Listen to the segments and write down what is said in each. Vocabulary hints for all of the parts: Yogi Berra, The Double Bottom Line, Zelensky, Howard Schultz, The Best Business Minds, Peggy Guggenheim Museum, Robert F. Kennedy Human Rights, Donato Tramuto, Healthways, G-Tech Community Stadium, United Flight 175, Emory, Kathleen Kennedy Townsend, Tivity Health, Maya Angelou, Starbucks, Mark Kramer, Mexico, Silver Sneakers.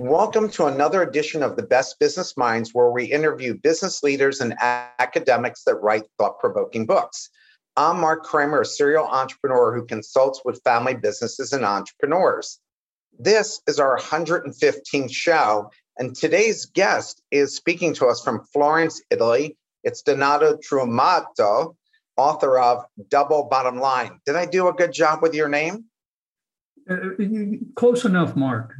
Welcome to another edition of The Best Business Minds, where we interview business leaders and academics that write thought-provoking books. I'm Mark Kramer, a serial entrepreneur who consults with family businesses and entrepreneurs. This is our 115th show, and today's guest is speaking to us from Florence, Italy. It's Donato Tramuto, author of Double Bottom Line. Did I do a good job with your name? Close enough, Mark.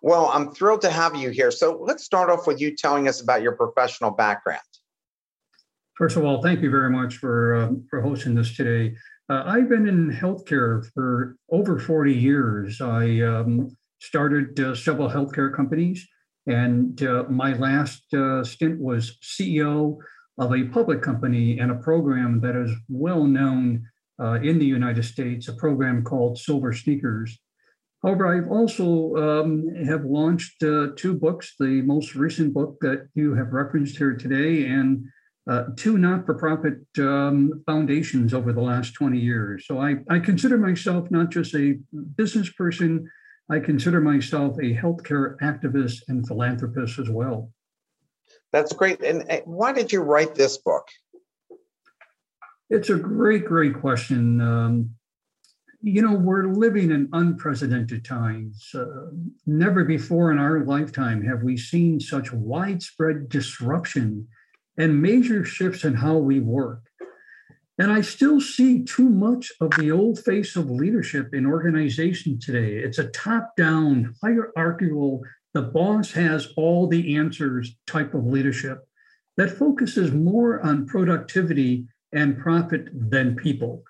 Well, I'm thrilled to have you here. So let's start off with you telling us about your professional background. First of all, thank you very much for hosting this today. I've been in healthcare for over 40 years. I started several healthcare companies, and my last stint was CEO of a public company and a program that is well known in the United States, a program called Silver Sneakers. However, I've also have launched two books, the most recent book that you have referenced here today, and two not-for-profit foundations over the last 20 years. So I consider myself not just a business person, I consider myself a healthcare activist and philanthropist as well. That's great. And why did you write this book? It's a great question. We're living in unprecedented times. Never before in our lifetime have we seen such widespread disruption and major shifts in how we work. And I still see too much of the old face of leadership in organizations today. It's a top-down, hierarchical, the boss has all the answers type of leadership that focuses more on productivity and profit than people.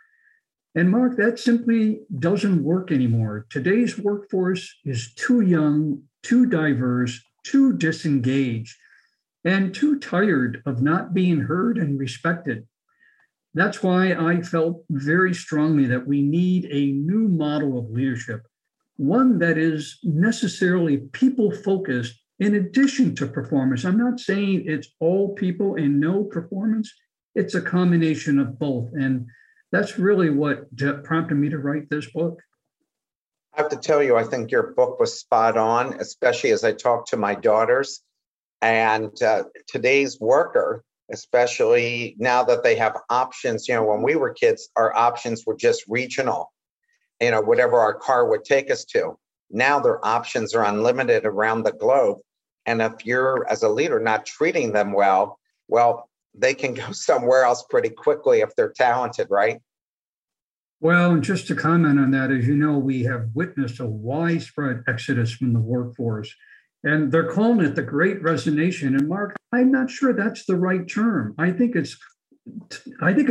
And Mark, that simply doesn't work anymore. Today's workforce is too young, too diverse, too disengaged, and too tired of not being heard and respected. That's why I felt very strongly that we need a new model of leadership, one that is necessarily people-focused in addition to performance. I'm not saying it's all people and no performance. It's a combination of both, and that's really what prompted me to write this book. I have to tell you, I think your book was spot on, especially as I talk to my daughters. And today's worker, especially now that they have options, when we were kids, our options were just regional, whatever our car would take us to. Now their options are unlimited around the globe. And if you're, as a leader, not treating them well, they can go somewhere else pretty quickly if they're talented, right? Well, and just to comment on that, as you know, we have witnessed a widespread exodus from the workforce, and they're calling it the Great Resignation. And Mark, I'm not sure that's the right term. I think it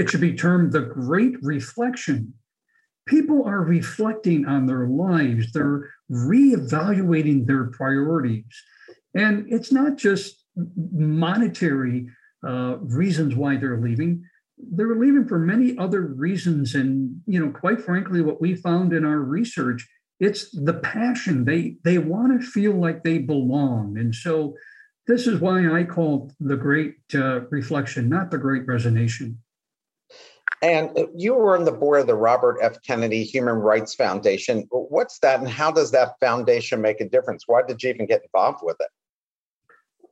should be termed the Great Reflection. People are reflecting on their lives. They're reevaluating their priorities. And it's not just monetary reasons why they're leaving. They were leaving for many other reasons. And, quite frankly, what we found in our research, it's the passion. They want to feel like they belong. And so this is why I call the Great Reflection, not the Great Resignation. And you were on the board of the Robert F. Kennedy Human Rights Foundation. What's that, and how does that foundation make a difference? Why did you even get involved with it?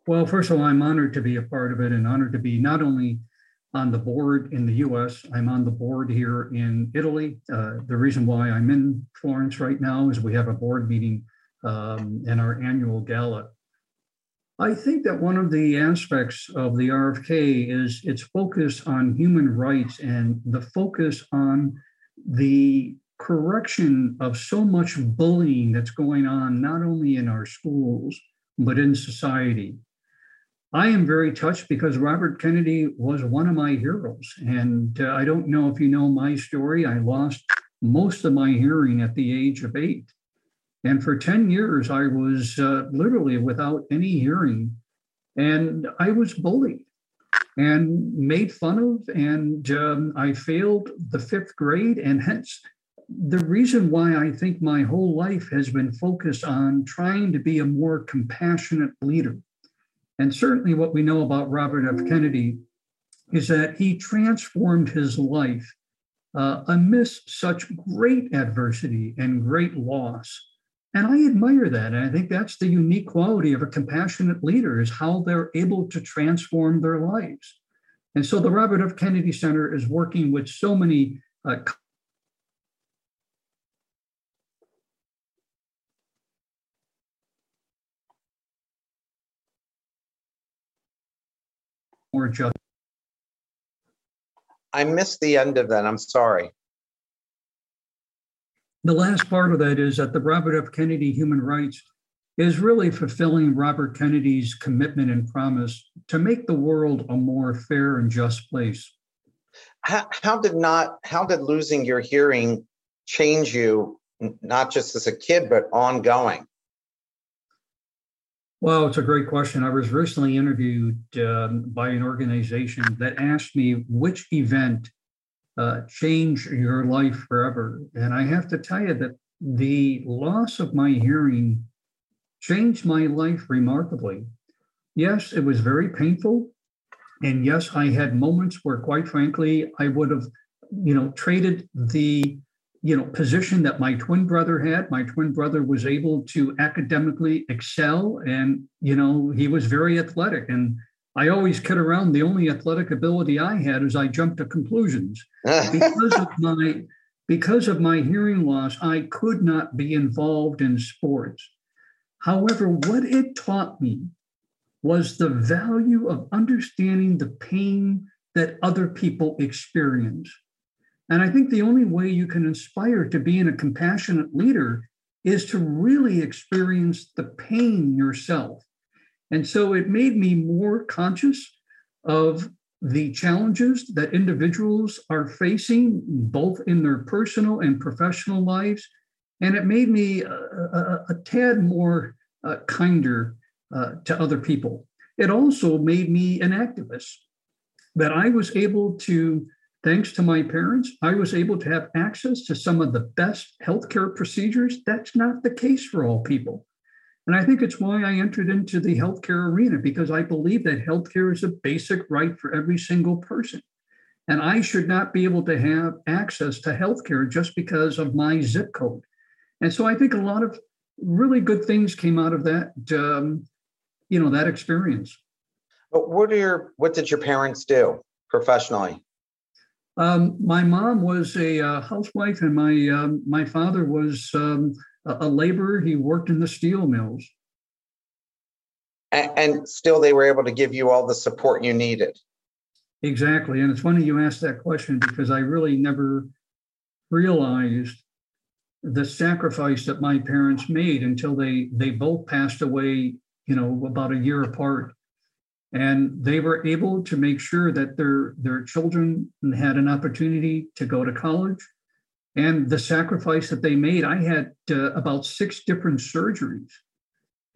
Well, first of all, I'm honored to be a part of it and honored to be not only on the board in the U.S., I'm on the board here in Italy. The reason why I'm in Florence right now is we have a board meeting and our annual gala. I think that one of the aspects of the RFK is its focus on human rights and the focus on the correction of so much bullying that's going on, not only in our schools, but in society. I am very touched because Robert Kennedy was one of my heroes. And I don't know if you know my story. I lost most of my hearing at the age of 8. And for 10 years, I was literally without any hearing. And I was bullied and made fun of, and I failed the fifth grade. And hence, the reason why I think my whole life has been focused on trying to be a more compassionate leader. And certainly what we know about Robert F. Kennedy is that he transformed his life amidst such great adversity and great loss. And I admire that. And I think that's the unique quality of a compassionate leader, is how they're able to transform their lives. And so the Robert F. Kennedy Center is working with so many more just. I missed the end of that. I'm sorry. The last part of that is that the Robert F. Kennedy Human Rights is really fulfilling Robert Kennedy's commitment and promise to make the world a more fair and just place. How did losing your hearing change you, not just as a kid, but ongoing? Well, it's a great question. I was recently interviewed by an organization that asked me which event change your life forever. And I have to tell you that the loss of my hearing changed my life remarkably. Yes, it was very painful. And yes, I had moments where, quite frankly, I would have, traded the, position that my twin brother had. My twin brother was able to academically excel, and, he was very athletic, and I always kid around, the only athletic ability I had is I jumped to conclusions. Because of my hearing loss, I could not be involved in sports. However, what it taught me was the value of understanding the pain that other people experience. And I think the only way you can inspire to being a compassionate leader is to really experience the pain yourself. And so it made me more conscious of the challenges that individuals are facing, both in their personal and professional lives. And it made me a tad more kinder to other people. It also made me an activist, that I was able to, thanks to my parents, I was able to have access to some of the best healthcare procedures. That's not the case for all people. And I think it's why I entered into the healthcare arena, because I believe that healthcare is a basic right for every single person. And I should not be able to have access to healthcare just because of my zip code. And so I think a lot of really good things came out of that, that experience. But what did your parents do professionally? My mom was a housewife, and my father was a laborer. He worked in the steel mills. And still they were able to give you all the support you needed. Exactly. And it's funny you asked that question, because I really never realized the sacrifice that my parents made until they both passed away, about a year apart. And they were able to make sure that their children had an opportunity to go to college. And the sacrifice that they made, I had about 6 different surgeries.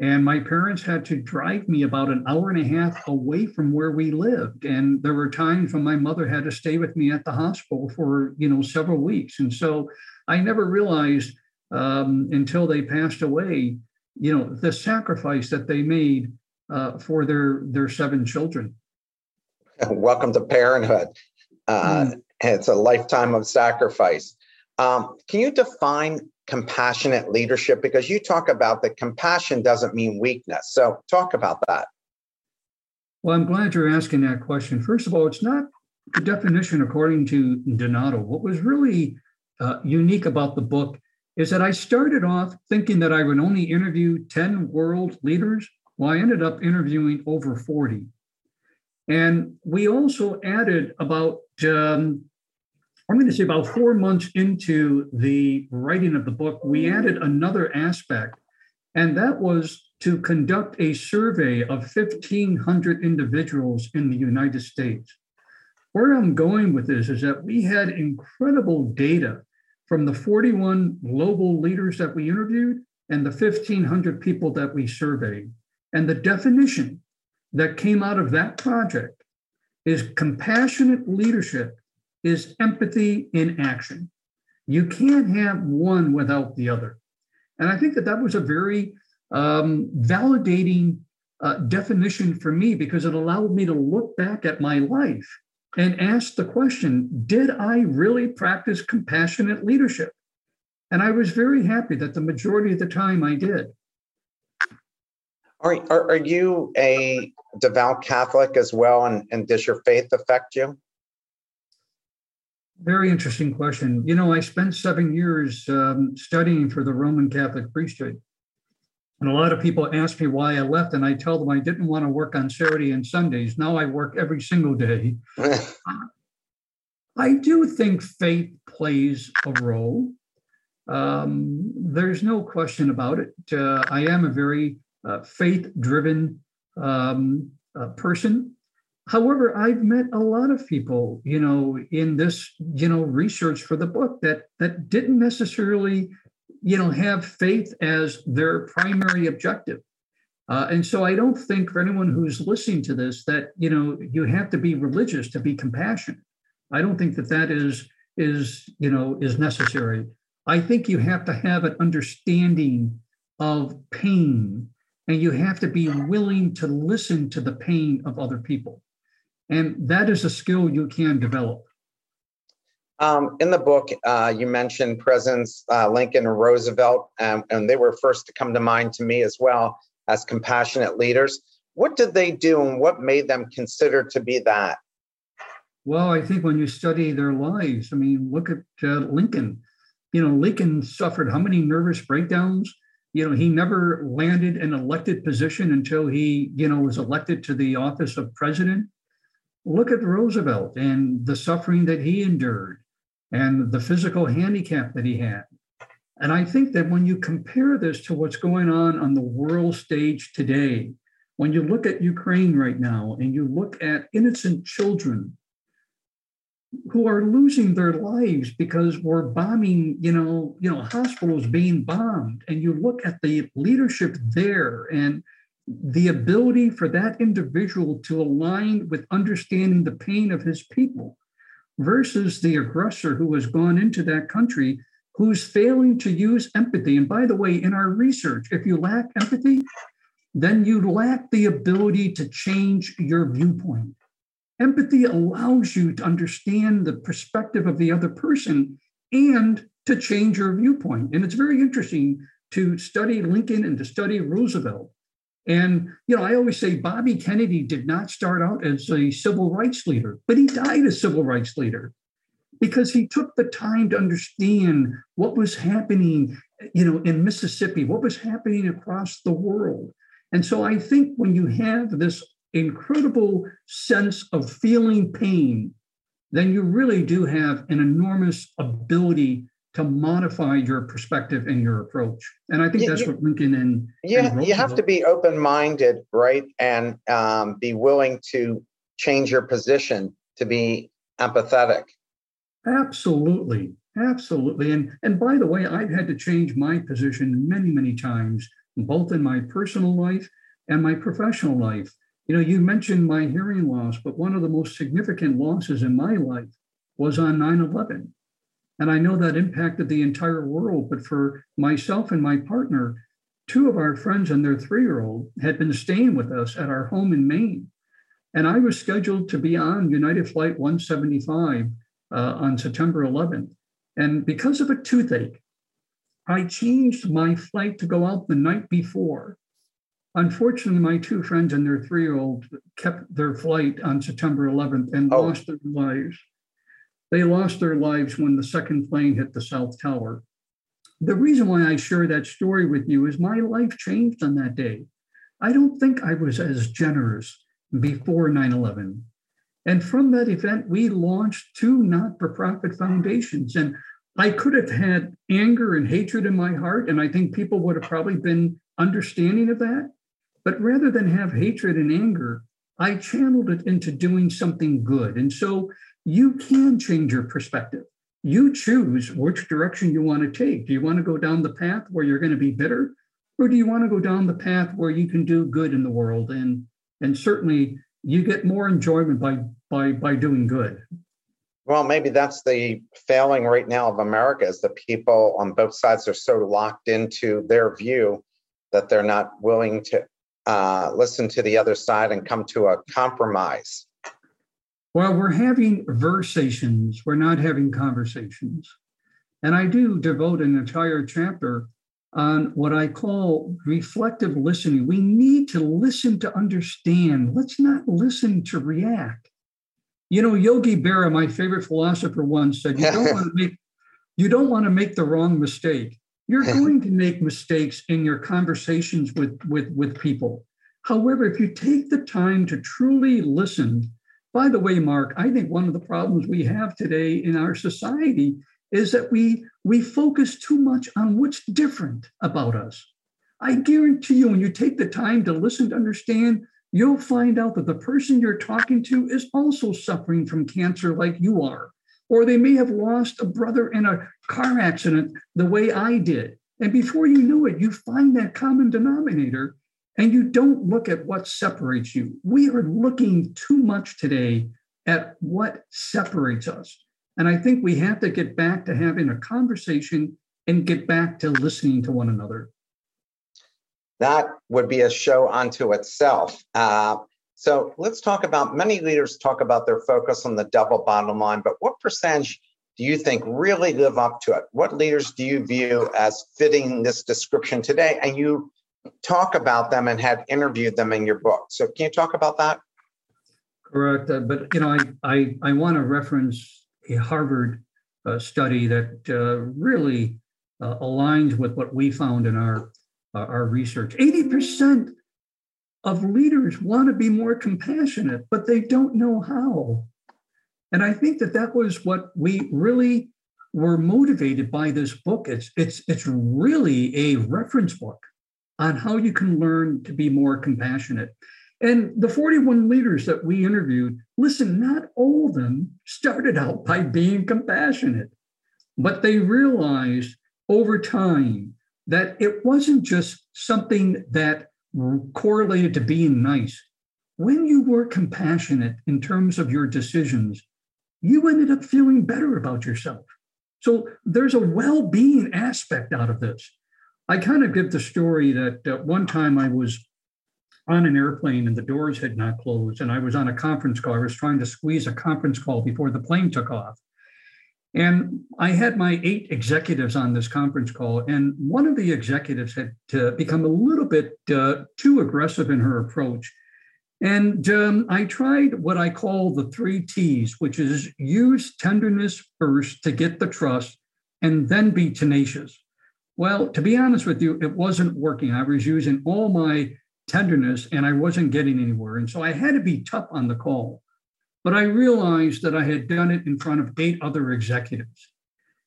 And my parents had to drive me about an hour and a half away from where we lived. And there were times when my mother had to stay with me at the hospital for, several weeks. And so I never realized until they passed away, the sacrifice that they made for their 7 children. Welcome to parenthood. It's a lifetime of sacrifice. Can you define compassionate leadership? Because you talk about that compassion doesn't mean weakness. So talk about that. Well, I'm glad you're asking that question. First of all, it's not the definition according to Donato. What was really unique about the book is that I started off thinking that I would only interview 10 world leaders. Well, I ended up interviewing over 40. And we also added about... I'm going to say about 4 months into the writing of the book, we added another aspect, and that was to conduct a survey of 1,500 individuals in the United States. Where I'm going with this is that we had incredible data from the 41 global leaders that we interviewed and the 1,500 people that we surveyed. And the definition that came out of that project is compassionate leadership is empathy in action. You can't have one without the other. And I think that that was a very validating definition for me, because it allowed me to look back at my life and ask the question, did I really practice compassionate leadership? And I was very happy that the majority of the time I did. All right. Are you a devout Catholic as well? And does your faith affect you? Very interesting question. You know, I spent 7 years studying for the Roman Catholic priesthood. And a lot of people ask me why I left, and I tell them I didn't want to work on Saturday and Sundays. Now I work every single day. I do think faith plays a role. There's no question about it. I am a very faith-driven person. However, I've met a lot of people, you know, in this, you know, research for the book that didn't necessarily, you know, have faith as their primary objective. And so I don't think for anyone who's listening to this that, you know, you have to be religious to be compassionate. I don't think that is necessary. I think you have to have an understanding of pain, and you have to be willing to listen to the pain of other people. And that is a skill you can develop. In the book, you mentioned Presidents Lincoln and Roosevelt, and they were first to come to mind to me as well as compassionate leaders. What did they do, and what made them considered to be that? Well, I think when you study their lives, I mean, look at Lincoln. You know, Lincoln suffered how many nervous breakdowns? You know, he never landed an elected position until he, you know, was elected to the office of president. Look at Roosevelt and the suffering that he endured and the physical handicap that he had. And I think that when you compare this to what's going on the world stage today, when you look at Ukraine right now and you look at innocent children who are losing their lives because we're bombing, you know, hospitals being bombed, and you look at the leadership there and the ability for that individual to align with understanding the pain of his people versus the aggressor who has gone into that country, who's failing to use empathy. And by the way, in our research, if you lack empathy, then you lack the ability to change your viewpoint. Empathy allows you to understand the perspective of the other person and to change your viewpoint. And it's very interesting to study Lincoln and to study Roosevelt. And, you know, I always say Bobby Kennedy did not start out as a civil rights leader, but he died a civil rights leader because he took the time to understand what was happening, you know, in Mississippi, what was happening across the world. And so I think when you have this incredible sense of feeling pain, then you really do have an enormous ability to modify your perspective and your approach. And I think that's what Lincoln and Roosevelt. You have to be open-minded, right? And be willing to change your position to be empathetic. Absolutely. Absolutely. And by the way, I've had to change my position many, many times, both in my personal life and my professional life. You know, you mentioned my hearing loss, but one of the most significant losses in my life was on 9/11. And I know that impacted the entire world, but for myself and my partner, two of our friends and their 3-year-old had been staying with us at our home in Maine. And I was scheduled to be on United Flight 175 on September 11th. And because of a toothache, I changed my flight to go out the night before. Unfortunately, my two friends and their 3-year-old kept their flight on September 11th and lost their lives. They lost their lives when the second plane hit the South Tower. The reason why I share that story with you is my life changed on that day. I don't think I was as generous before 9/11. And from that event, we launched two not-for-profit foundations. And I could have had anger and hatred in my heart, and I think people would have probably been understanding of that. But rather than have hatred and anger, I channeled it into doing something good. And so you can change your perspective. You choose which direction you want to take. Do you want to go down the path where you're going to be bitter? Or do you want to go down the path where you can do good in the world? And And certainly you get more enjoyment by doing good. Well, maybe that's the failing right now of America, is the people on both sides are so locked into their view that they're not willing to listen to the other side and come to a compromise. Well, we're having versations. We're not having conversations. And I do devote an entire chapter on what I call reflective listening. We need to listen to understand. Let's not listen to react. You know, Yogi Berra, my favorite philosopher, once said, you don't want to make the wrong mistake. You're going to make mistakes in your conversations with people. However, if you take the time to truly listen, by the way, Mark, I think one of the problems we have today in our society is that we focus too much on what's different about us. I guarantee you, when you take the time to listen, to understand, you'll find out that the person you're talking to is also suffering from cancer like you are, or they may have lost a brother in a car accident the way I did. And before you know it, you find that common denominator, and you don't look at what separates you. We are looking too much today at what separates us. And I think we have to get back to having a conversation and get back to listening to one another. That would be a show unto itself. So let's talk about, many leaders talk about their focus on the double bottom line, but what percentage do you think really live up to it? What leaders do you view as fitting this description today? And you talk about them and have interviewed them in your book. So can you talk about that? Correct. But, you know, I want to reference a Harvard study that really aligns with what we found in our research. 80% of leaders want to be more compassionate, but they don't know how. And I think that was what we really were motivated by this book. It's really a reference book on how you can learn to be more compassionate. And the 41 leaders that we interviewed, listen, not all of them started out by being compassionate, but they realized over time that it wasn't just something that correlated to being nice. When you were compassionate in terms of your decisions, you ended up feeling better about yourself. So there's a well-being aspect out of this. I kind of give the story that one time I was on an airplane and the doors had not closed, and I was on a conference call. I was trying to squeeze a conference call before the plane took off. And I had my 8 executives on this conference call, and one of the executives had become a little bit too aggressive in her approach. And I tried what I call the 3 T's, which is use tenderness first to get the trust and then be tenacious. Well, to be honest with you, it wasn't working. I was using all my tenderness and I wasn't getting anywhere. And so I had to be tough on the call. But I realized that I had done it in front of 8 other executives.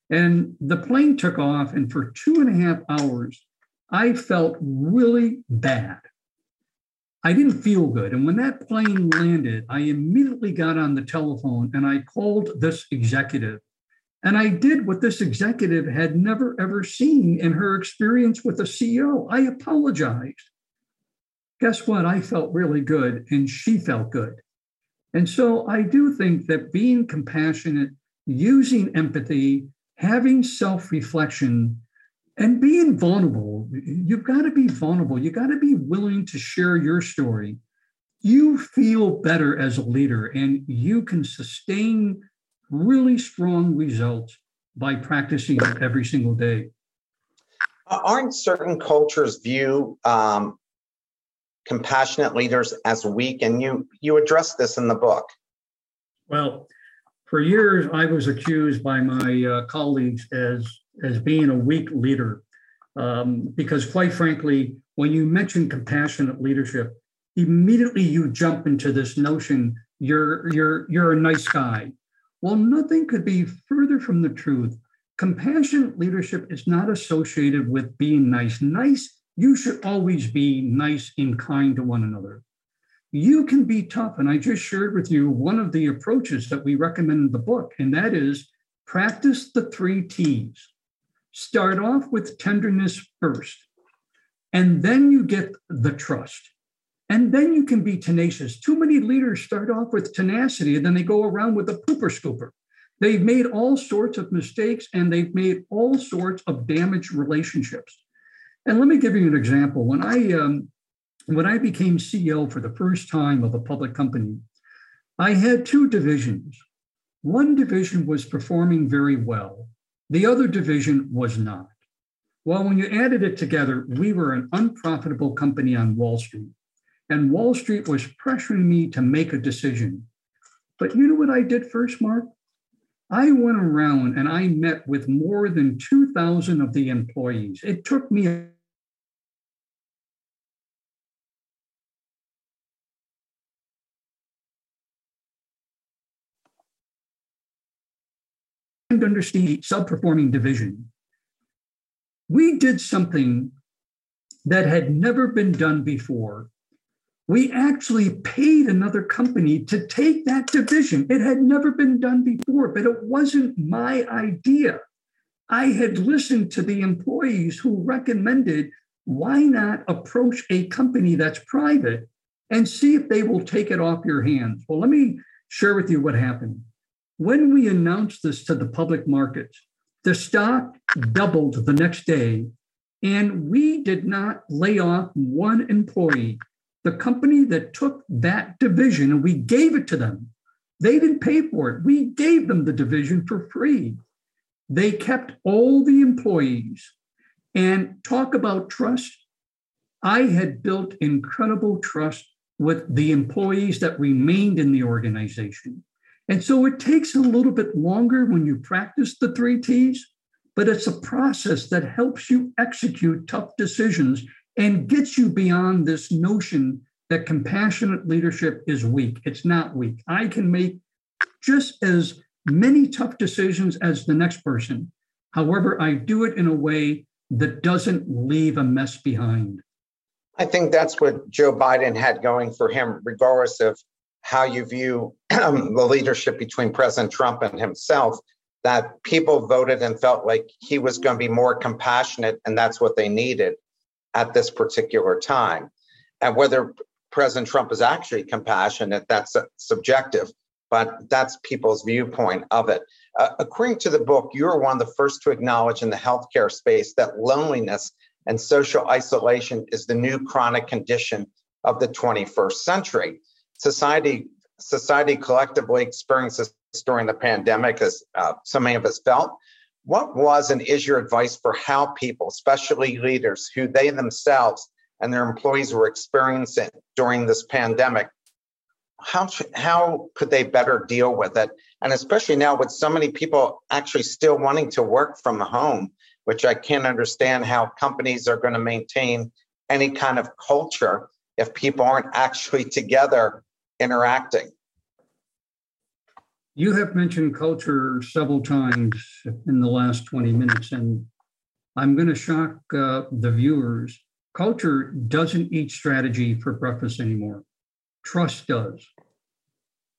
And the plane took off, and for 2.5 hours, I felt really bad. I didn't feel good. And when that plane landed, I immediately got on the telephone and I called this executive. And I did what this executive had never, ever seen in her experience with a CEO. I apologized. Guess what? I felt really good, and she felt good. And so I do think that being compassionate, using empathy, having self-reflection, and being vulnerable, you've got to be vulnerable. You've got to be willing to share your story. You feel better as a leader, and you can sustain really strong results by practicing it every single day. Aren't certain cultures view compassionate leaders as weak? And you address this in the book. Well, for years, I was accused by my colleagues as being a weak leader, because quite frankly, when you mention compassionate leadership, immediately you jump into this notion, you're a nice guy. Well, nothing could be further from the truth. Compassionate leadership is not associated with being nice. You should always be nice and kind to one another. You can be tough. And I just shared with you one of the approaches that we recommend in the book, and that is practice the 3 T's. Start off with tenderness first, and then you get the trust. And then you can be tenacious. Too many leaders start off with tenacity, and then they go around with a pooper scooper. They've made all sorts of mistakes, and they've made all sorts of damaged relationships. And let me give you an example. When I became CEO for the first time of a public company, I had two divisions. One division was performing very well. The other division was not. Well, when you added it together, we were an unprofitable company on Wall Street. And Wall Street was pressuring me to make a decision. But you know what I did first, Mark? I went around and I met with more than 2,000 of the employees. It took me to understand the sub-performing division. We did something that had never been done before. We actually paid another company to take that division. It had never been done before, but it wasn't my idea. I had listened to the employees who recommended, why not approach a company that's private and see if they will take it off your hands? Well, let me share with you what happened. When we announced this to the public markets, the stock doubled the next day, and we did not lay off one employee. The company that took that division, and we gave it to them. They didn't pay for it. We gave them the division for free. They kept all the employees. And talk about trust. I had built incredible trust with the employees that remained in the organization. And so it takes a little bit longer when you practice the 3 T's, but it's a process that helps you execute tough decisions and gets you beyond this notion that compassionate leadership is weak. It's not weak. I can make just as many tough decisions as the next person. However, I do it in a way that doesn't leave a mess behind. I think that's what Joe Biden had going for him, regardless of how you view the leadership between President Trump and himself, that people voted and felt like he was going to be more compassionate, and that's what they needed at this particular time. And whether President Trump is actually compassionate, that's subjective, but that's people's viewpoint of it. According to the book, you were one of the first to acknowledge in the healthcare space that loneliness and social isolation is the new chronic condition of the 21st century. Society collectively experiences during the pandemic, as so many of us felt. What was and is your advice for how people, especially leaders, who they themselves and their employees were experiencing during this pandemic, how could they better deal with it? And especially now with so many people actually still wanting to work from home, which I can't understand how companies are going to maintain any kind of culture if people aren't actually together interacting. You have mentioned culture several times in the last 20 minutes, and I'm going to shock the viewers. Culture doesn't eat strategy for breakfast anymore. Trust does.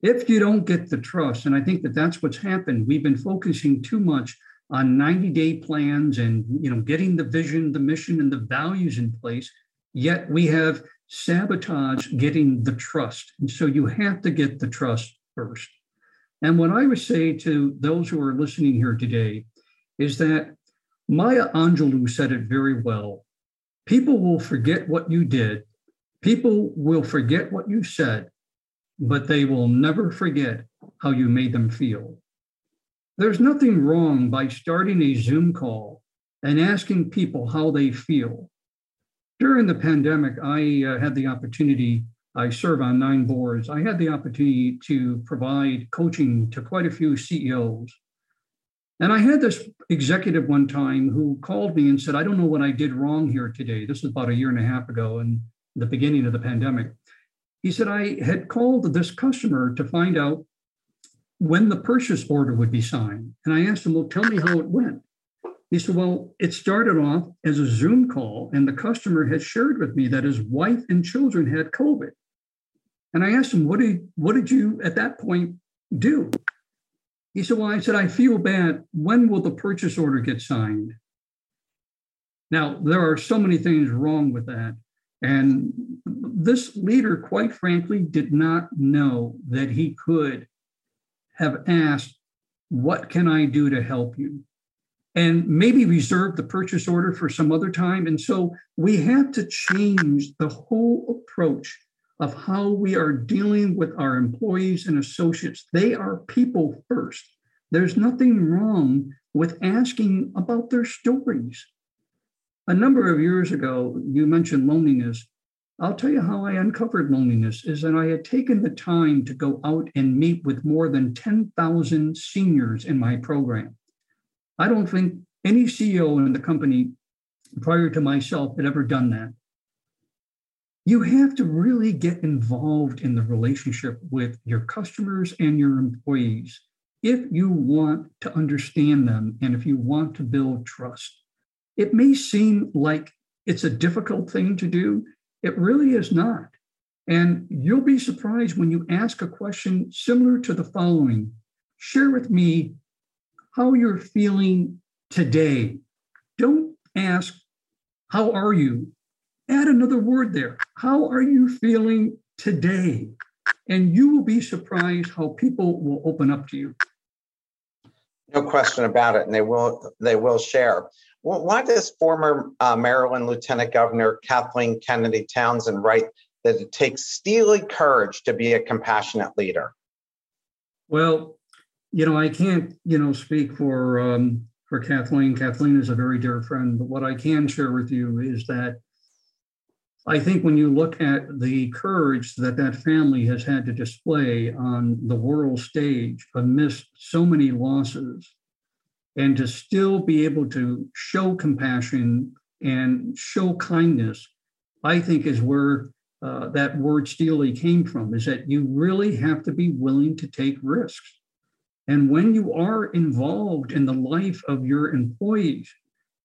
If you don't get the trust, and I think that that's what's happened, we've been focusing too much on 90-day plans and getting the vision, the mission, and the values in place, yet we have sabotaged getting the trust. And so you have to get the trust first. And what I would say to those who are listening here today is that Maya Angelou said it very well. People will forget what you did. People will forget what you said, but they will never forget how you made them feel. There's nothing wrong by starting a Zoom call and asking people how they feel. During the pandemic, I had the opportunity, I serve on 9 boards. I had the opportunity to provide coaching to quite a few CEOs. And I had this executive one time who called me and said, I don't know what I did wrong here today. This was about a year and a half ago in the beginning of the pandemic. He said, I had called this customer to find out when the purchase order would be signed. And I asked him, well, tell me how it went. He said, well, it started off as a Zoom call, and the customer had shared with me that his wife and children had COVID. And I asked him, what did you at that point do? He said, well, I said, I feel bad. When will the purchase order get signed? Now, there are so many things wrong with that. And this leader, quite frankly, did not know that he could have asked, "What can I do to help you?" and maybe reserve the purchase order for some other time. And so we have to change the whole approach of how we are dealing with our employees and associates. They are people first. There's nothing wrong with asking about their stories. A number of years ago, you mentioned loneliness. I'll tell you how I uncovered loneliness is that I had taken the time to go out and meet with more than 10,000 seniors in my program. I don't think any CEO in the company prior to myself had ever done that. You have to really get involved in the relationship with your customers and your employees if you want to understand them and if you want to build trust. It may seem like it's a difficult thing to do. It really is not. And you'll be surprised when you ask a question similar to the following: share with me how you're feeling today. Don't ask, how are you? Add another word there. How are you feeling today? And you will be surprised how people will open up to you. No question about it, and they will share. Why does former Maryland Lieutenant Governor Kathleen Kennedy Townsend write that it takes steely courage to be a compassionate leader? Well, I can't, speak for Kathleen. Kathleen is a very dear friend, but what I can share with you is that I think when you look at the courage that that family has had to display on the world stage amidst so many losses, and to still be able to show compassion and show kindness, I think is where that word steely came from, is that you really have to be willing to take risks. And when you are involved in the life of your employees,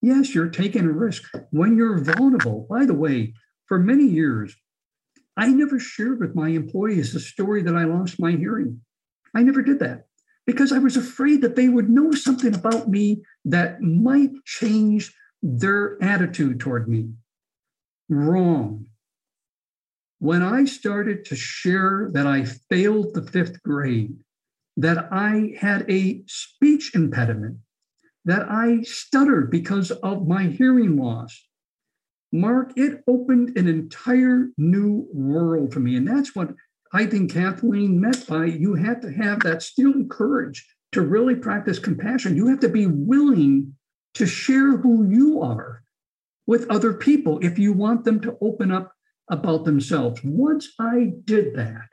yes, you're taking a risk. When you're vulnerable, by the way, for many years, I never shared with my employees the story that I lost my hearing. I never did that because I was afraid that they would know something about me that might change their attitude toward me. Wrong. When I started to share that I failed the fifth grade, that I had a speech impediment, that I stuttered because of my hearing loss, Mark, it opened an entire new world for me. And that's what I think Kathleen meant by you have to have that steely courage to really practice compassion. You have to be willing to share who you are with other people if you want them to open up about themselves. Once I did that,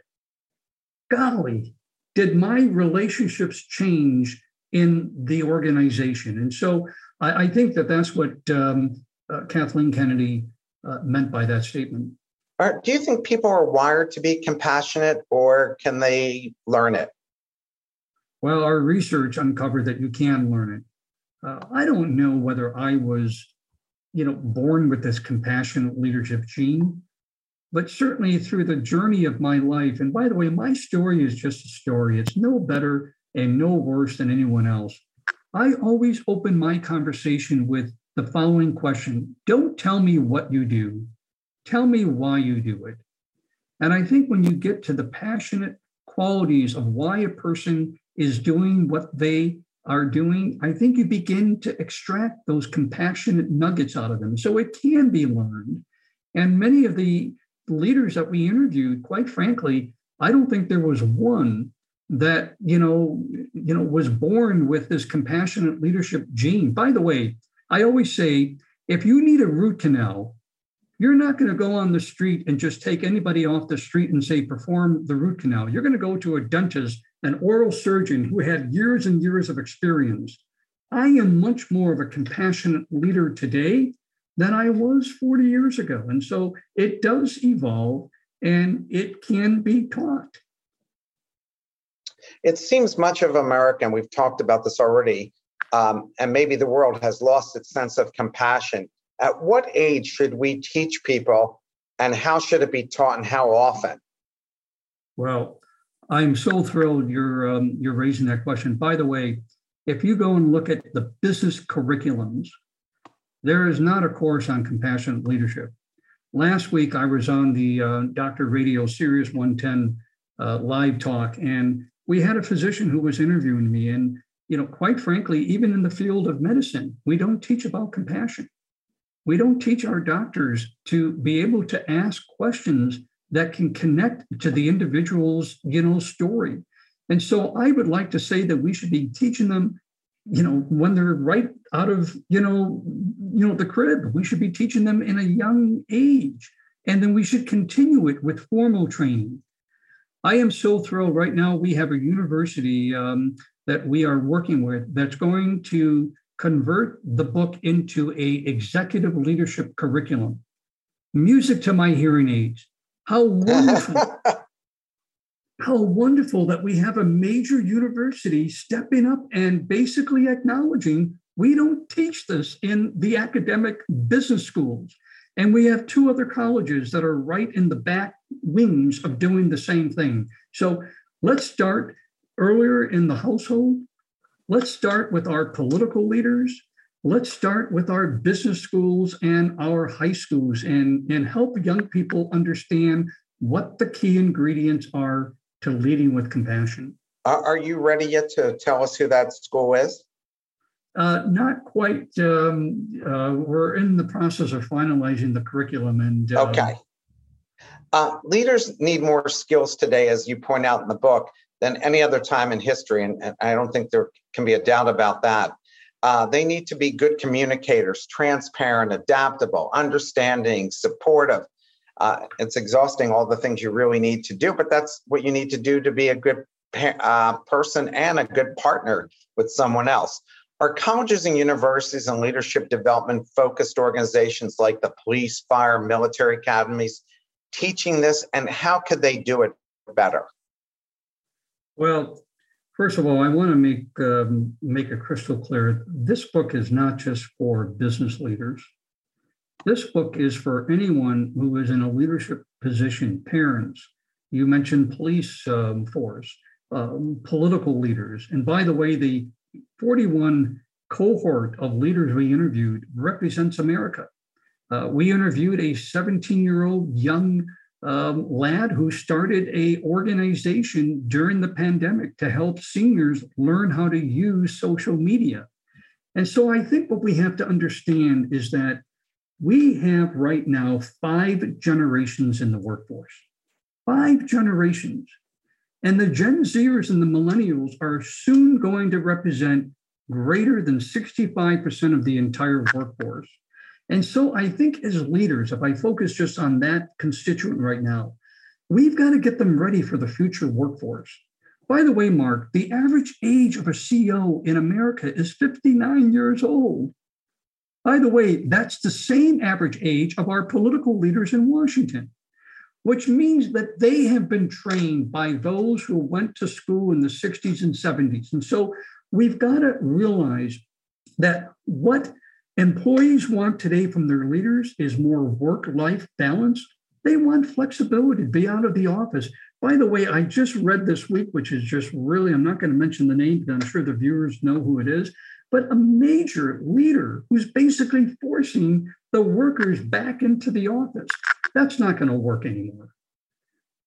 golly, did my relationships change in the organization. And so I think that that's what Kathleen Kennedy meant by that statement. Do you think people are wired to be compassionate, or can they learn it? Well, our research uncovered that you can learn it. I don't know whether I was, born with this compassionate leadership gene, but certainly through the journey of my life. And by the way, my story is just a story. It's no better and no worse than anyone else. I always open my conversation with the following question: don't tell me what you do, tell me why you do it. And I think when you get to the passionate qualities of why a person is doing what they are doing, I think you begin to extract those compassionate nuggets out of them. So it can be learned. And many of the leaders that we interviewed, quite frankly, I don't think there was one that, was born with this compassionate leadership gene. By the way, I always say, if you need a root canal, you're not going to go on the street and just take anybody off the street and say, perform the root canal. You're going to go to a dentist, an oral surgeon who had years and years of experience. I am much more of a compassionate leader today than I was 40 years ago. And so it does evolve and it can be taught. It seems much of America, and we've talked about this already, and maybe the world has lost its sense of compassion. At what age should we teach people, and how should it be taught, and how often? Well, I'm so thrilled you're raising that question. By the way, if you go and look at the business curriculums, there is not a course on compassionate leadership. Last week, I was on the Dr. Radio Series 110 live talk, and we had a physician who was interviewing me. And, you know, quite frankly, even in the field of medicine, we don't teach about compassion. We don't teach our doctors to be able to ask questions that can connect to the individual's, you know, story. And so I would like to say that we should be teaching them, you know, when they're right out of, you know, the crib, we should be teaching them in a young age. And then we should continue it with formal training. I am so thrilled right now. We have a university that we are working with that's going to convert the book into an executive leadership curriculum. Music to my hearing aids. How wonderful. How wonderful that we have a major university stepping up and basically acknowledging we don't teach this in the academic business schools. And we have two other colleges that are right in the back wings of doing the same thing. So let's start earlier in the household. Let's start with our political leaders. Let's start with our business schools and our high schools and help young people understand what the key ingredients are to leading with compassion. Are you ready yet to tell us who that school is? Not quite. We're in the process of finalizing the curriculum. And okay. Leaders need more skills today, as you point out in the book, than any other time in history. And I don't think there can be a doubt about that. They need to be good communicators, transparent, adaptable, understanding, supportive. It's exhausting, all the things you really need to do, but that's what you need to do to be a good person and a good partner with someone else. Are colleges and universities and leadership development focused organizations like the police, fire, military academies teaching this, and how could they do it better? Well, first of all, I want to make it crystal clear. This book is not just for business leaders. This book is for anyone who is in a leadership position, parents. You mentioned police force, political leaders. And by the way, the 41 cohort of leaders we interviewed represents America. We interviewed a 17-year-old young lad who started an organization during the pandemic to help seniors learn how to use social media. And so I think what we have to understand is that we have right now 5 generations in the workforce, 5 generations. And the Gen Zers and the millennials are soon going to represent greater than 65% of the entire workforce. And so I think as leaders, if I focus just on that constituent right now, we've got to get them ready for the future workforce. By the way, Mark, the average age of a CEO in America is 59 years old. By the way, that's the same average age of our political leaders in Washington, which means that they have been trained by those who went to school in the 60s and 70s. And so we've got to realize that what employees want today from their leaders is more work-life balance. They want flexibility to be out of the office. By the way, I just read this week, which is just really, I'm not going to mention the name, but I'm sure the viewers know who it is, but a major leader who's basically forcing the workers back into the office. That's not going to work anymore.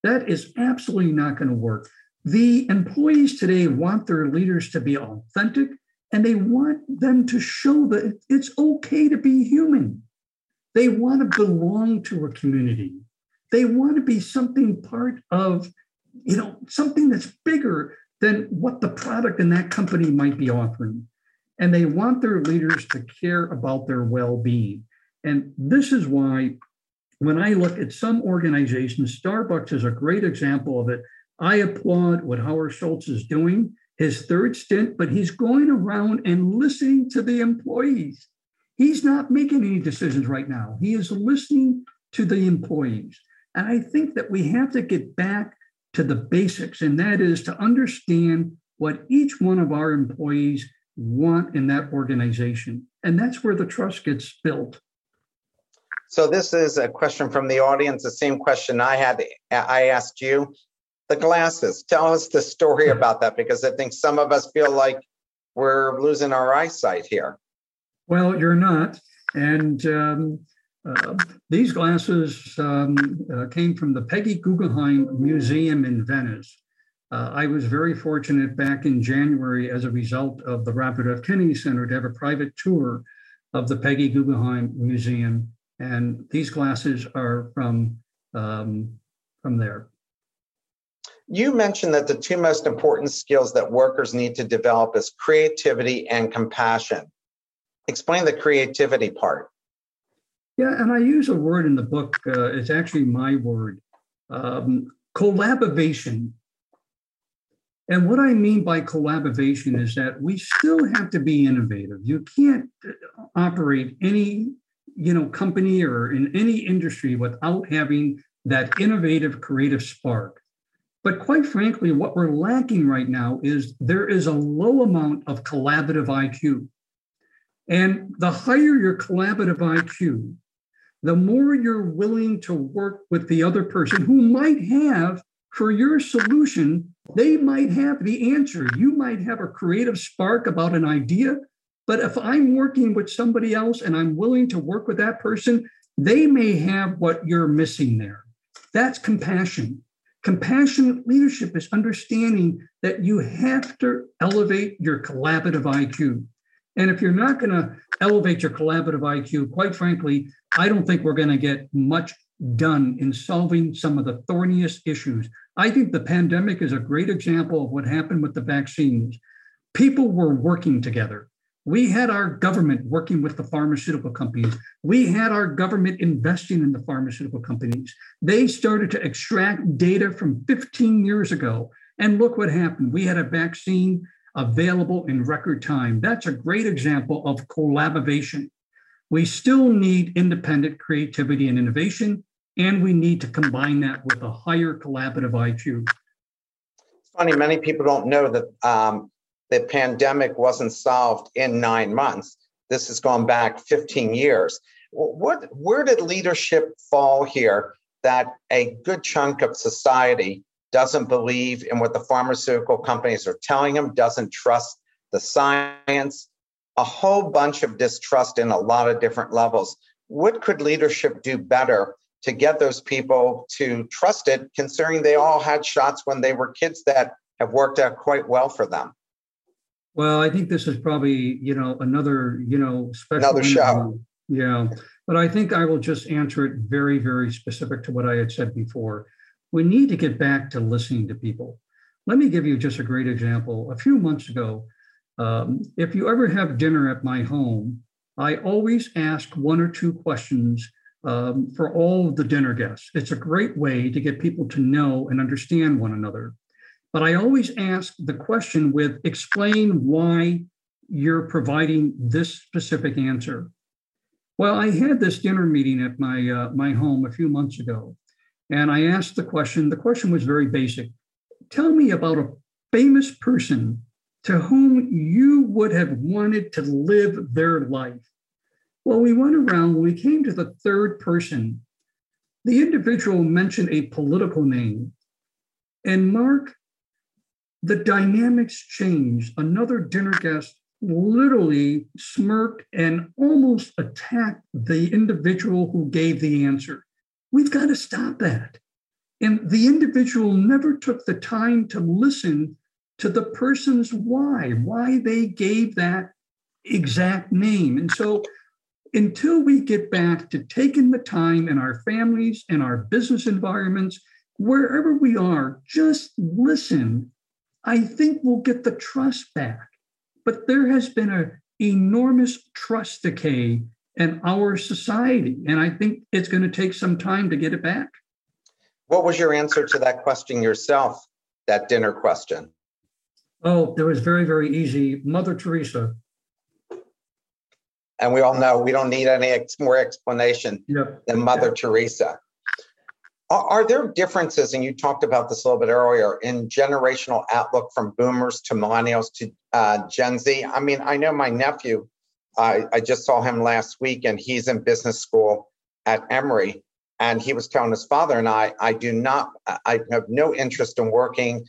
That is absolutely not going to work. The employees today want their leaders to be authentic, and they want them to show that it's okay to be human. They want to belong to a community. They want to be something part of, you know, something that's bigger than what the product in that company might be offering. And they want their leaders to care about their well-being. And this is why, when I look at some organizations, Starbucks is a great example of it. I applaud what Howard Schultz is doing, his third stint, but he's going around and listening to the employees. He's not making any decisions right now. He is listening to the employees. And I think that we have to get back to the basics, and that is to understand what each one of our employees want in that organization. And that's where the trust gets built. So this is a question from the audience, the same question I asked you. The glasses, tell us the story about that, because I think some of us feel like we're losing our eyesight here. Well, you're not. And These glasses came from the Peggy Guggenheim Museum in Venice. I was very fortunate back in January as a result of the Robert F. Kennedy Center to have a private tour of the Peggy Guggenheim Museum. And these glasses are from there. You mentioned that the two most important skills that workers need to develop is creativity and compassion. Explain the creativity part. Yeah, and I use a word in the book, it's actually my word, collaboration. And what I mean by collaboration is that we still have to be innovative. You can't operate any, company or in any industry without having that innovative, creative spark. But quite frankly, what we're lacking right now is there is a low amount of collaborative IQ. And the higher your collaborative IQ, the more you're willing to work with the other person who might have, for your solution, they might have the answer. You might have a creative spark about an idea, but if I'm working with somebody else and I'm willing to work with that person, they may have what you're missing there. That's compassion. Compassionate leadership is understanding that you have to elevate your collaborative IQ. And if you're not going to elevate your collaborative IQ, quite frankly, I don't think we're going to get much done in solving some of the thorniest issues. I think the pandemic is a great example of what happened with the vaccines. People were working together. We had our government working with the pharmaceutical companies. We had our government investing in the pharmaceutical companies. They started to extract data from 15 years ago. And look what happened. We had a vaccine available in record time. That's a great example of collaboration. We still need independent creativity and innovation, and we need to combine that with a higher collaborative IQ. It's funny, many people don't know that the pandemic wasn't solved in 9 months. This has gone back 15 years. Where did leadership fall here that a good chunk of society doesn't believe in what the pharmaceutical companies are telling them, doesn't trust the science, a whole bunch of distrust in a lot of different levels. What could leadership do better to get those people to trust it, considering they all had shots when they were kids that have worked out quite well for them? Well, I think this is probably, another, special another show. Yeah, but I think I will just answer it very, very specific to what I had said before. We need to get back to listening to people. Let me give you just a great example. A few months ago, if you ever have dinner at my home, I always ask one or two questions for all of the dinner guests. It's a great way to get people to know and understand one another. But I always ask the question with, explain why you're providing this specific answer. Well, I had this dinner meeting at my, my home a few months ago. And I asked the question was very basic. Tell me about a famous person to whom you would have wanted to live their life. Well, we went around, when we came to the third person, the individual mentioned a political name. And Mark, the dynamics changed. Another dinner guest literally smirked and almost attacked the individual who gave the answer. We've got to stop that. And the individual never took the time to listen to the person's why they gave that exact name. And so until we get back to taking the time in our families, in our business environments, wherever we are, just listen, I think we'll get the trust back. But there has been an enormous trust decay and our society. And I think it's going to take some time to get it back. What was your answer to that question yourself, that dinner question? Oh, that was very, very easy. Mother Teresa. And we all know we don't need any more explanation than Mother Teresa. Are there differences, and you talked about this a little bit earlier, in generational outlook from boomers to millennials to Gen Z? I mean, I know my nephew, I just saw him last week, and he's in business school at Emory. And he was telling his father and I have no interest in working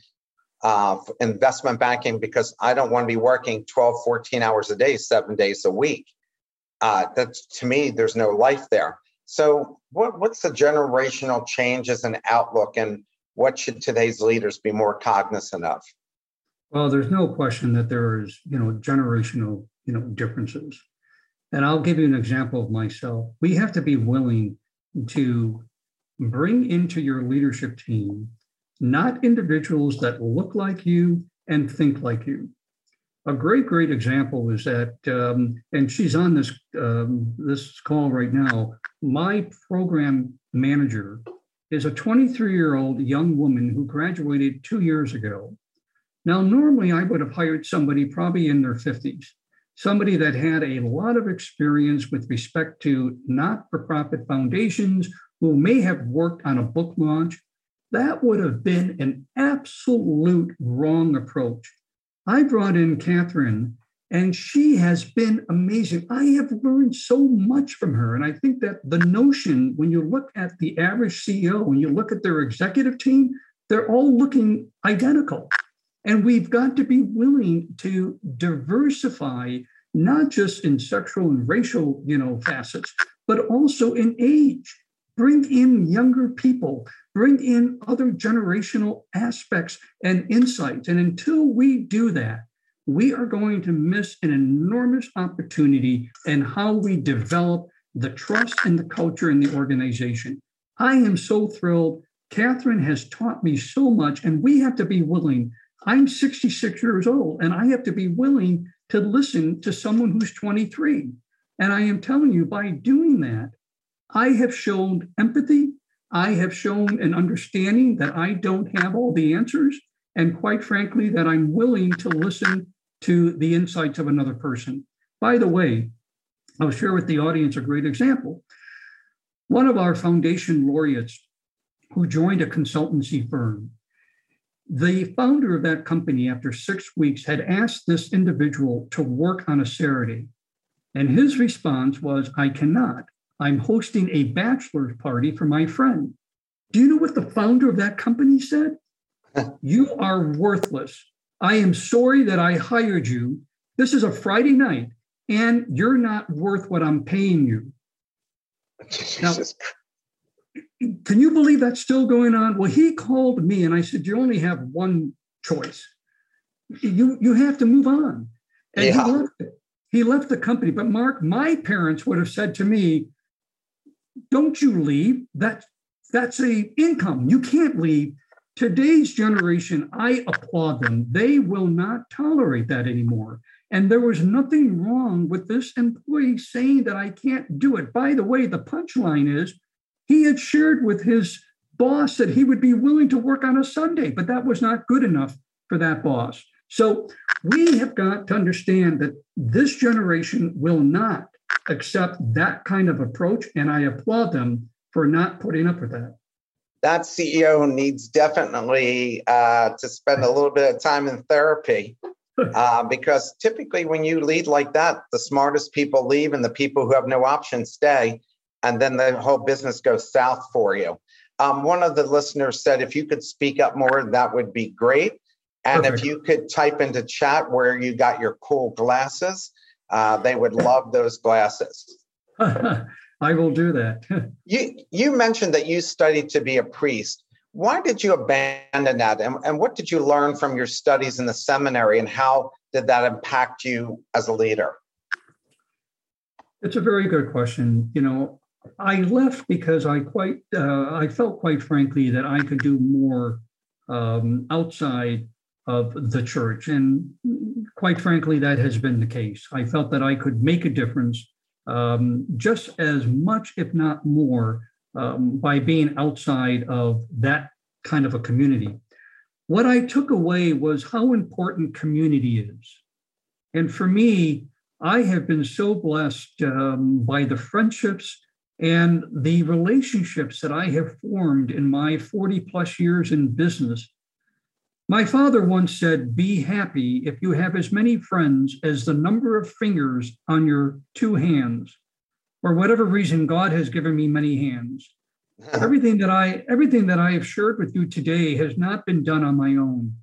investment banking because I don't want to be working 12, 14 hours a day, 7 days a week. That's, to me, there's no life there. So what's the generational changes in outlook, and what should today's leaders be more cognizant of? Well, there's no question that there is, generational, differences. And I'll give you an example of myself. We have to be willing to bring into your leadership team, not individuals that look like you and think like you. A great example is that, and she's on this, this call right now, my program manager is a 23-year-old young woman who graduated 2 years ago. Now, normally I would have hired somebody probably in their 50s, somebody that had a lot of experience with respect to not-for-profit foundations, who may have worked on a book launch. That would have been an absolute wrong approach. I brought in Catherine, and she has been amazing. I have learned so much from her. And I think that the notion, when you look at the average CEO, when you look at their executive team, they're all looking identical. And we've got to be willing to diversify, not just in sexual and racial, facets, but also in age. Bring in younger people, bring in other generational aspects and insights. And until we do that, we are going to miss an enormous opportunity in how we develop the trust and the culture in the organization. I am so thrilled. Catherine has taught me so much, and we have to be willing. I'm 66 years old, and I have to be willing to listen to someone who's 23. And I am telling you, by doing that, I have shown empathy. I have shown an understanding that I don't have all the answers, and quite frankly, that I'm willing to listen to the insights of another person. By the way, I'll share with the audience a great example. One of our foundation laureates who joined a consultancy firm, the founder of that company, after 6 weeks, had asked this individual to work on a Saturday. And his response was, "I cannot. I'm hosting a bachelor's party for my friend." Do you know what the founder of that company said? "You are worthless. I am sorry that I hired you. This is a Friday night, and you're not worth what I'm paying you." Now, can you believe that's still going on? Well, he called me, and I said, "You only have one choice. You have to move on." And yeah. He left the company. But Mark, my parents would have said to me, "Don't you leave. That's a income. You can't leave." Today's generation, I applaud them. They will not tolerate that anymore. And there was nothing wrong with this employee saying that I can't do it. By the way, the punchline is he had shared with his boss that he would be willing to work on a Sunday, but that was not good enough for that boss. So we have got to understand that this generation will not accept that kind of approach, and I applaud them for not putting up with that. That CEO needs definitely to spend a little bit of time in therapy because typically when you lead like that, the smartest people leave and the people who have no option stay, and then the whole business goes south for you. One of the listeners said, if you could speak up more, that would be great. And Perfect. If you could type into chat where you got your cool glasses, they would love those glasses. I will do that. You mentioned that you studied to be a priest. Why did you abandon that? And what did you learn from your studies in the seminary? And how did that impact you as a leader? It's a very good question. I left because I felt quite frankly that I could do more outside of the church. And quite frankly, that has been the case. I felt that I could make a difference just as much, if not more, by being outside of that kind of a community. What I took away was how important community is. And for me, I have been so blessed by the friendships and the relationships that I have formed in my 40 plus years in business. My father once said, "Be happy if you have as many friends as the number of fingers on your two hands." For whatever reason, God has given me many hands. Everything that I have shared with you today has not been done on my own.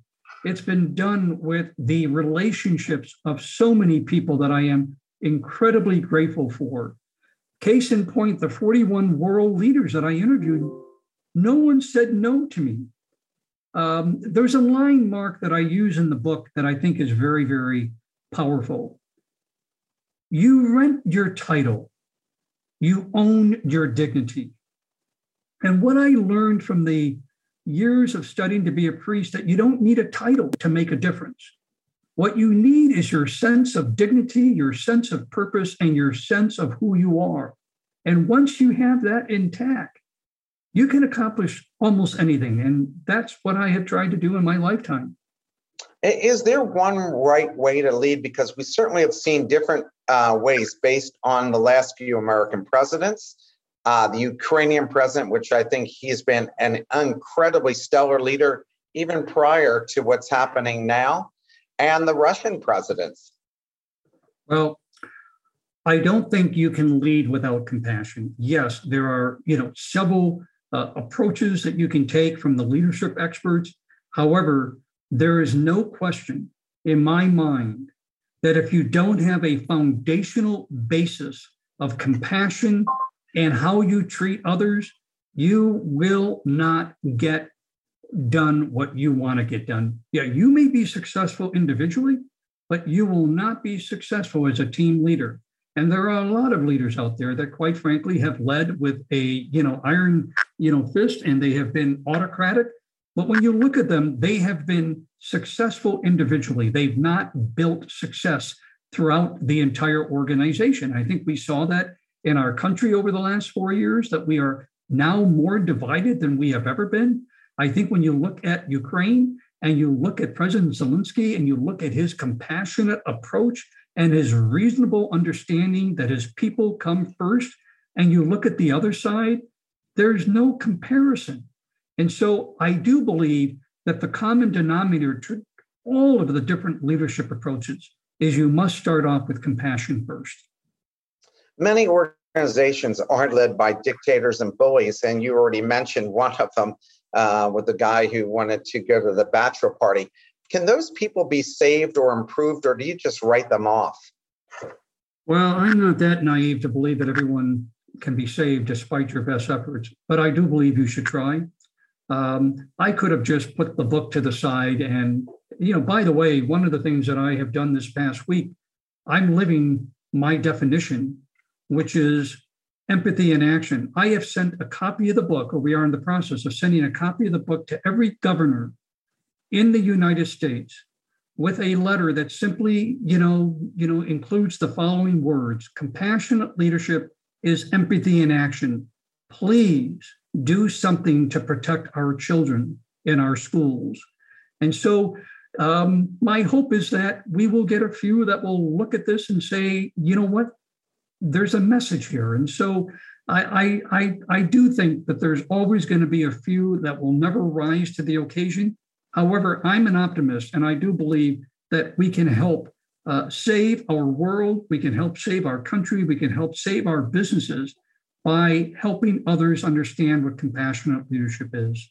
It's been done with the relationships of so many people that I am incredibly grateful for. Case in point, the 41 world leaders that I interviewed, no one said no to me. There's a line, Mark, that I use in the book that I think is very, very powerful. You rent your title. You own your dignity. And what I learned from the years of studying to be a priest, that you don't need a title to make a difference. What you need is your sense of dignity, your sense of purpose, and your sense of who you are. And once you have that intact, you can accomplish almost anything. And that's what I have tried to do in my lifetime. Is there one right way to lead? Because we certainly have seen different ways based on the last few American presidents. The Ukrainian president, which I think he's been an incredibly stellar leader, even prior to what's happening now, and the Russian presidents. Well, I don't think you can lead without compassion. Yes, there are, several approaches that you can take from the leadership experts. However, there is no question in my mind that if you don't have a foundational basis of compassion and how you treat others, you will not get done what you want to get done. Yeah, you may be successful individually, but you will not be successful as a team leader. And there are a lot of leaders out there that, quite frankly, have led with a, iron, fist, and they have been autocratic. But when you look at them, they have been successful individually. They've not built success throughout the entire organization. I think we saw that in our country over the last 4 years, that we are now more divided than we have ever been. I think when you look at Ukraine and you look at President Zelensky and you look at his compassionate approach and his reasonable understanding that his people come first, and you look at the other side, there's no comparison. And so I do believe that the common denominator to all of the different leadership approaches is you must start off with compassion first. Many organizations aren't led by dictators and bullies, and you already mentioned one of them with the guy who wanted to go to the bachelor party. Can those people be saved or improved, or do you just write them off? Well, I'm not that naive to believe that everyone can be saved despite your best efforts, but I do believe you should try. I could have just put the book to the side and, by the way, one of the things that I have done this past week, I'm living my definition, which is empathy in action. I have sent a copy of the book, or we are in the process of sending a copy of the book to every governor in the United States with a letter that simply, includes the following words: compassionate leadership is empathy in action. Please do something to protect our children in our schools. And so my hope is that we will get a few that will look at this and say, you know what? There's a message here. And so I do think that there's always going to be a few that will never rise to the occasion. However, I'm an optimist, and I do believe that we can help save our world. We can help save our country. We can help save our businesses by helping others understand what compassionate leadership is.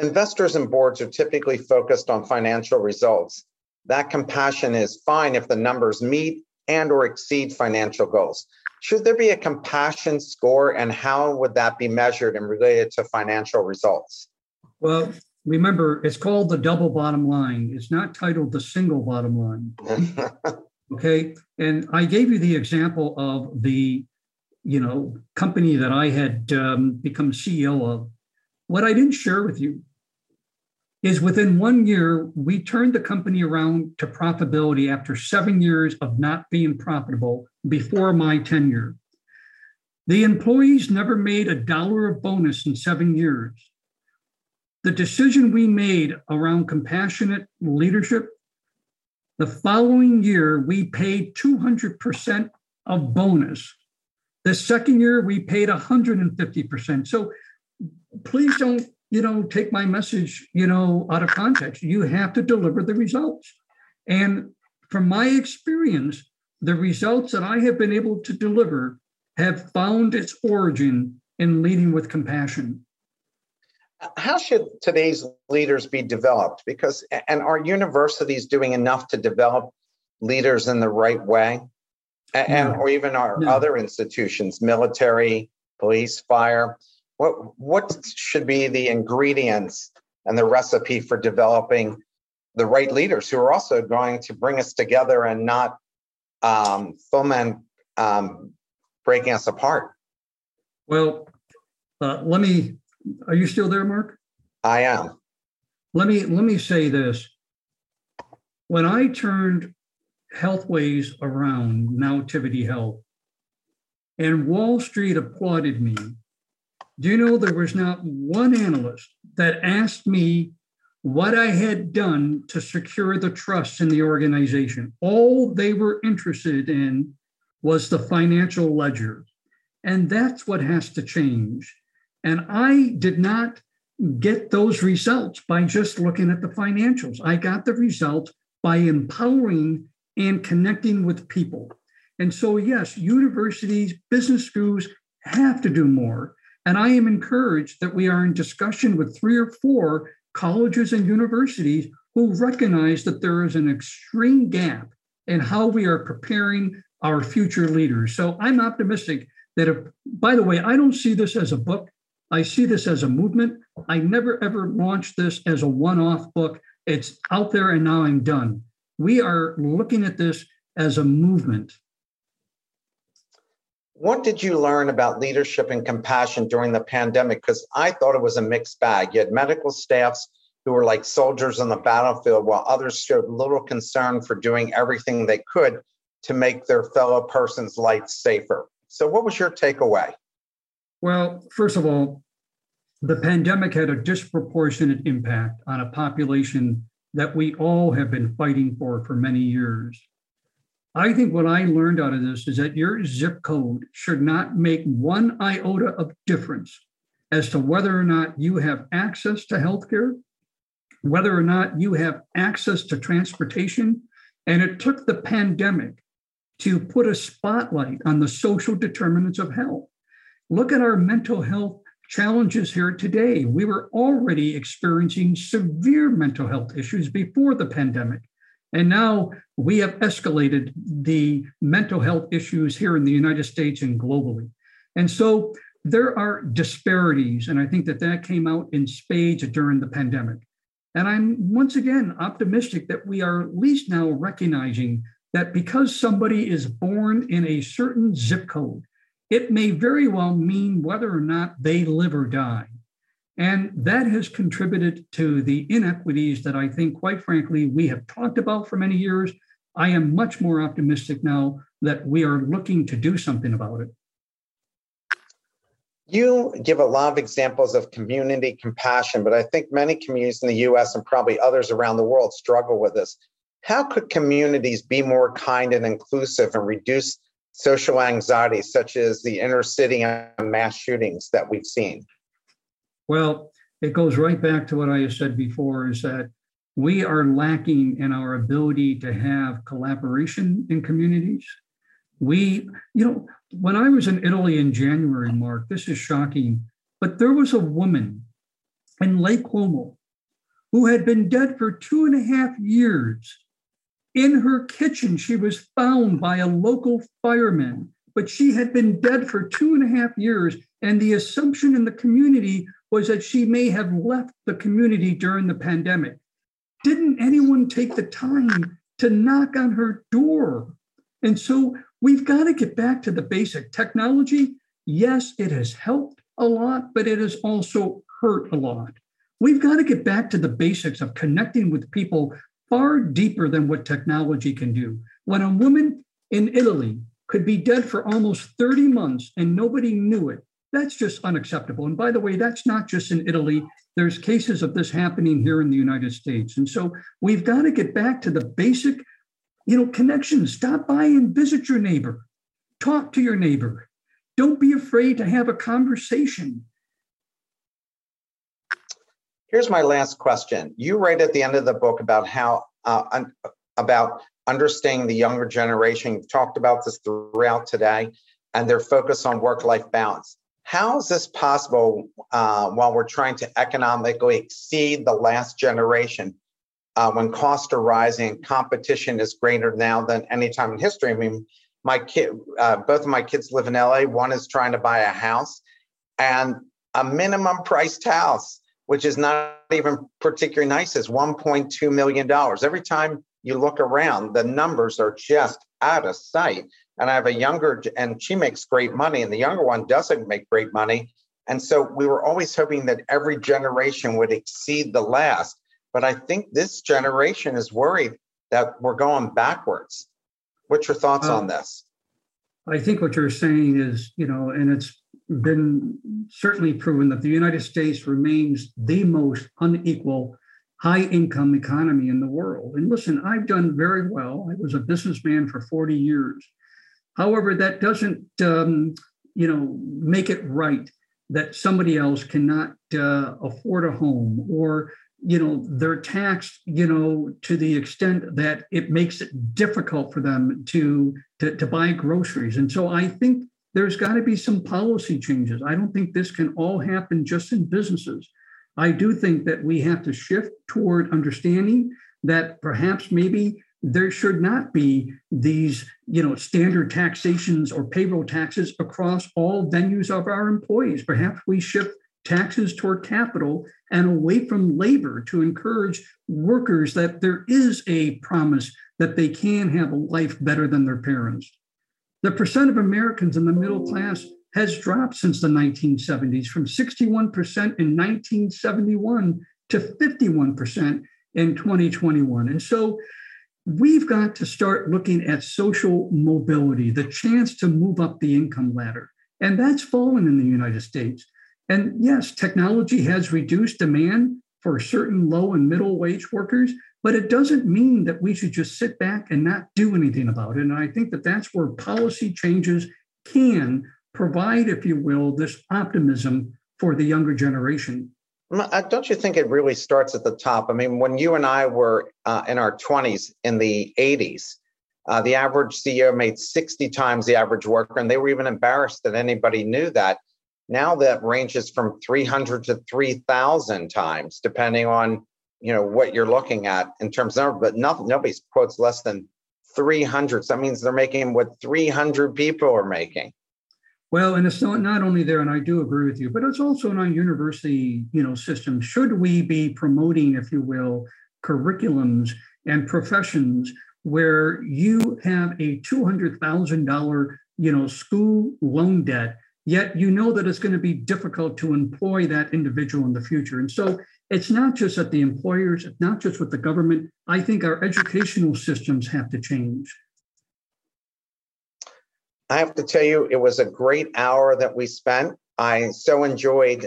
Investors and boards are typically focused on financial results. That compassion is fine if the numbers meet and or exceed financial goals. Should there be a compassion score, and how would that be measured and related to financial results? Well, remember, it's called the double bottom line. It's not titled the single bottom line. Okay. And I gave you the example of the, company that I had become CEO of. What I didn't share with you is within 1 year, we turned the company around to profitability after 7 years of not being profitable before my tenure. The employees never made a dollar of bonus in 7 years. The decision we made around compassionate leadership, the following year, we paid 200% of bonus. The second year, we paid 150%. So please don't take my message, out of context. You have to deliver the results. And from my experience, the results that I have been able to deliver have found its origin in leading with compassion. How should today's leaders be developed? And are universities doing enough to develop leaders in the right way? and or even our other institutions, military, police, fire. What should be the ingredients and the recipe for developing the right leaders who are also going to bring us together and not foment breaking us apart? Well, are you still there, Mark? I am. Let me say this. When I turned Healthways around, now Tivity Health, and Wall Street applauded me, do you know there was not one analyst that asked me what I had done to secure the trust in the organization? All they were interested in was the financial ledger. And that's what has to change. And I did not get those results by just looking at the financials. I got the results by empowering and connecting with people. And so, yes, universities, business schools have to do more. And I am encouraged that we are in discussion with 3 or 4 colleges and universities who recognize that there is an extreme gap in how we are preparing our future leaders. So I'm optimistic that if, by the way, I don't see this as a book. I see this as a movement. I never, ever launched this as a one-off book. It's out there and now I'm done. We are looking at this as a movement. What did you learn about leadership and compassion during the pandemic? Because I thought it was a mixed bag. You had medical staffs who were like soldiers on the battlefield, while others showed little concern for doing everything they could to make their fellow person's life safer. So what was your takeaway? Well, first of all, the pandemic had a disproportionate impact on a population that we all have been fighting for many years. I think what I learned out of this is that your zip code should not make one iota of difference as to whether or not you have access to healthcare, whether or not you have access to transportation. And it took the pandemic to put a spotlight on the social determinants of health. Look at our mental health challenges here today. We were already experiencing severe mental health issues before the pandemic. And now we have escalated the mental health issues here in the United States and globally. And so there are disparities. And I think that came out in spades during the pandemic. And I'm once again optimistic that we are at least now recognizing that because somebody is born in a certain zip code, it may very well mean whether or not they live or die. And that has contributed to the inequities that I think, quite frankly, we have talked about for many years. I am much more optimistic now that we are looking to do something about it. You give a lot of examples of community compassion, but I think many communities in the U.S. and probably others around the world struggle with this. How could communities be more kind and inclusive and reduce social anxiety, such as the inner city and mass shootings that we've seen? Well, it goes right back to what I said before, is that we are lacking in our ability to have collaboration in communities. We, when I was in Italy in January, Mark, this is shocking, but there was a woman in Lake Como who had been dead for 2.5 years. In her kitchen, she was found by a local fireman, but she had been dead for 2.5 years. And the assumption in the community was that she may have left the community during the pandemic. Didn't anyone take the time to knock on her door? And so we've got to get back to the basic technology. Yes, it has helped a lot, but it has also hurt a lot. We've got to get back to the basics of connecting with people far deeper than what technology can do. When a woman in Italy could be dead for almost 30 months and nobody knew it, that's just unacceptable. And by the way, that's not just in Italy. There's cases of this happening here in the United States. And so we've got to get back to the basic, connections. Stop by and visit your neighbor. Talk to your neighbor. Don't be afraid to have a conversation. Here's my last question. You write at the end of the book about how, about understanding the younger generation. You've talked about this throughout today and their focus on work-life balance. How is this possible while we're trying to economically exceed the last generation when costs are rising and competition is greater now than any time in history? I mean, my kid, both of my kids live in LA. One is trying to buy a house, and a minimum priced house, which is not even particularly nice, is $1.2 million. Every time you look around, the numbers are just out of sight. And I have a younger, and she makes great money, and the younger one doesn't make great money. And so we were always hoping that every generation would exceed the last. But I think this generation is worried that we're going backwards. What's your thoughts on this? I think what you're saying is, you know, and it's been certainly proven that the United States remains the most unequal high-income economy in the world. And listen, I've done very well. I was a businessman for 40 years. However, that doesn't, make it right that somebody else cannot afford a home, or, you know, they're taxed, you know, to the extent that it makes it difficult for them to buy groceries. And so I think there's got to be some policy changes. I don't think this can all happen just in businesses. I do think that we have to shift toward understanding that perhaps maybe there should not be these, you know, standard taxations or payroll taxes across all venues of our employees. Perhaps we shift taxes toward capital and away from labor to encourage workers that there is a promise that they can have a life better than their parents. The percent of Americans in the middle class has dropped since the 1970s, from 61% in 1971 to 51% in 2021. And so we've got to start looking at social mobility, the chance to move up the income ladder. And that's fallen in the United States. And yes, technology has reduced demand for certain low and middle wage workers, but it doesn't mean that we should just sit back and not do anything about it. And I think that that's where policy changes can provide, if you will, this optimism for the younger generation. Don't you think it really starts at the top? I mean, when you and I were in our 20s in the 80s, the average CEO made 60 times the average worker, and they were even embarrassed that anybody knew that. Now that ranges from 300 to 3,000 times, depending on, you know, what you're looking at in terms of number, but nobody quotes less than 300. So that means they're making what 300 people are making. Well, and it's not only there, and I do agree with you, but it's also in our university, you know, system. Should we be promoting, if you will, curriculums and professions where you have a $200,000, you know, school loan debt, yet you know that it's going to be difficult to employ that individual in the future? And so it's not just at the employers, it's not just with the government. I think our educational systems have to change. I have to tell you, it was a great hour that we spent. I so enjoyed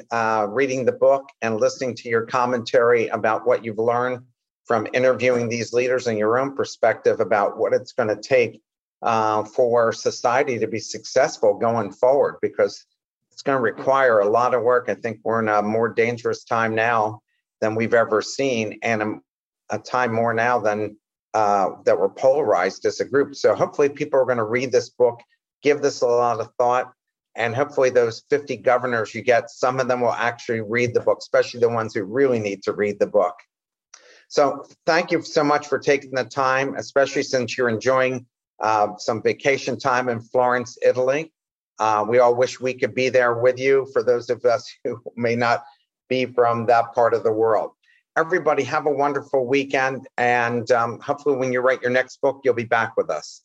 reading the book and listening to your commentary about what you've learned from interviewing these leaders and your own perspective about what it's going to take for society to be successful going forward, because it's going to require a lot of work. I think we're in a more dangerous time now than we've ever seen, and a time more now than that we're polarized as a group. So hopefully people are going to read this book, give this a lot of thought, and hopefully those 50 governors you get, some of them will actually read the book, especially the ones who really need to read the book. So thank you so much for taking the time, especially since you're enjoying some vacation time in Florence, Italy. We all wish we could be there with you, for those of us who may not be from that part of the world. Everybody have a wonderful weekend, and hopefully when you write your next book, you'll be back with us.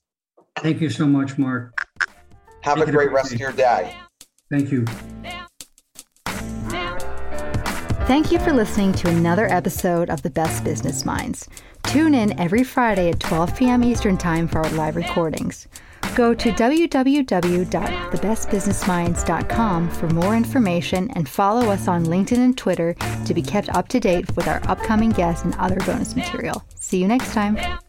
Thank you so much, Mark. Have a great rest of your day. Thank you. Thank you for listening to another episode of The Best Business Minds. Tune in every Friday at 12 p.m. Eastern Time for our live recordings. Go to www.thebestbusinessminds.com for more information, and follow us on LinkedIn and Twitter to be kept up to date with our upcoming guests and other bonus material. See you next time.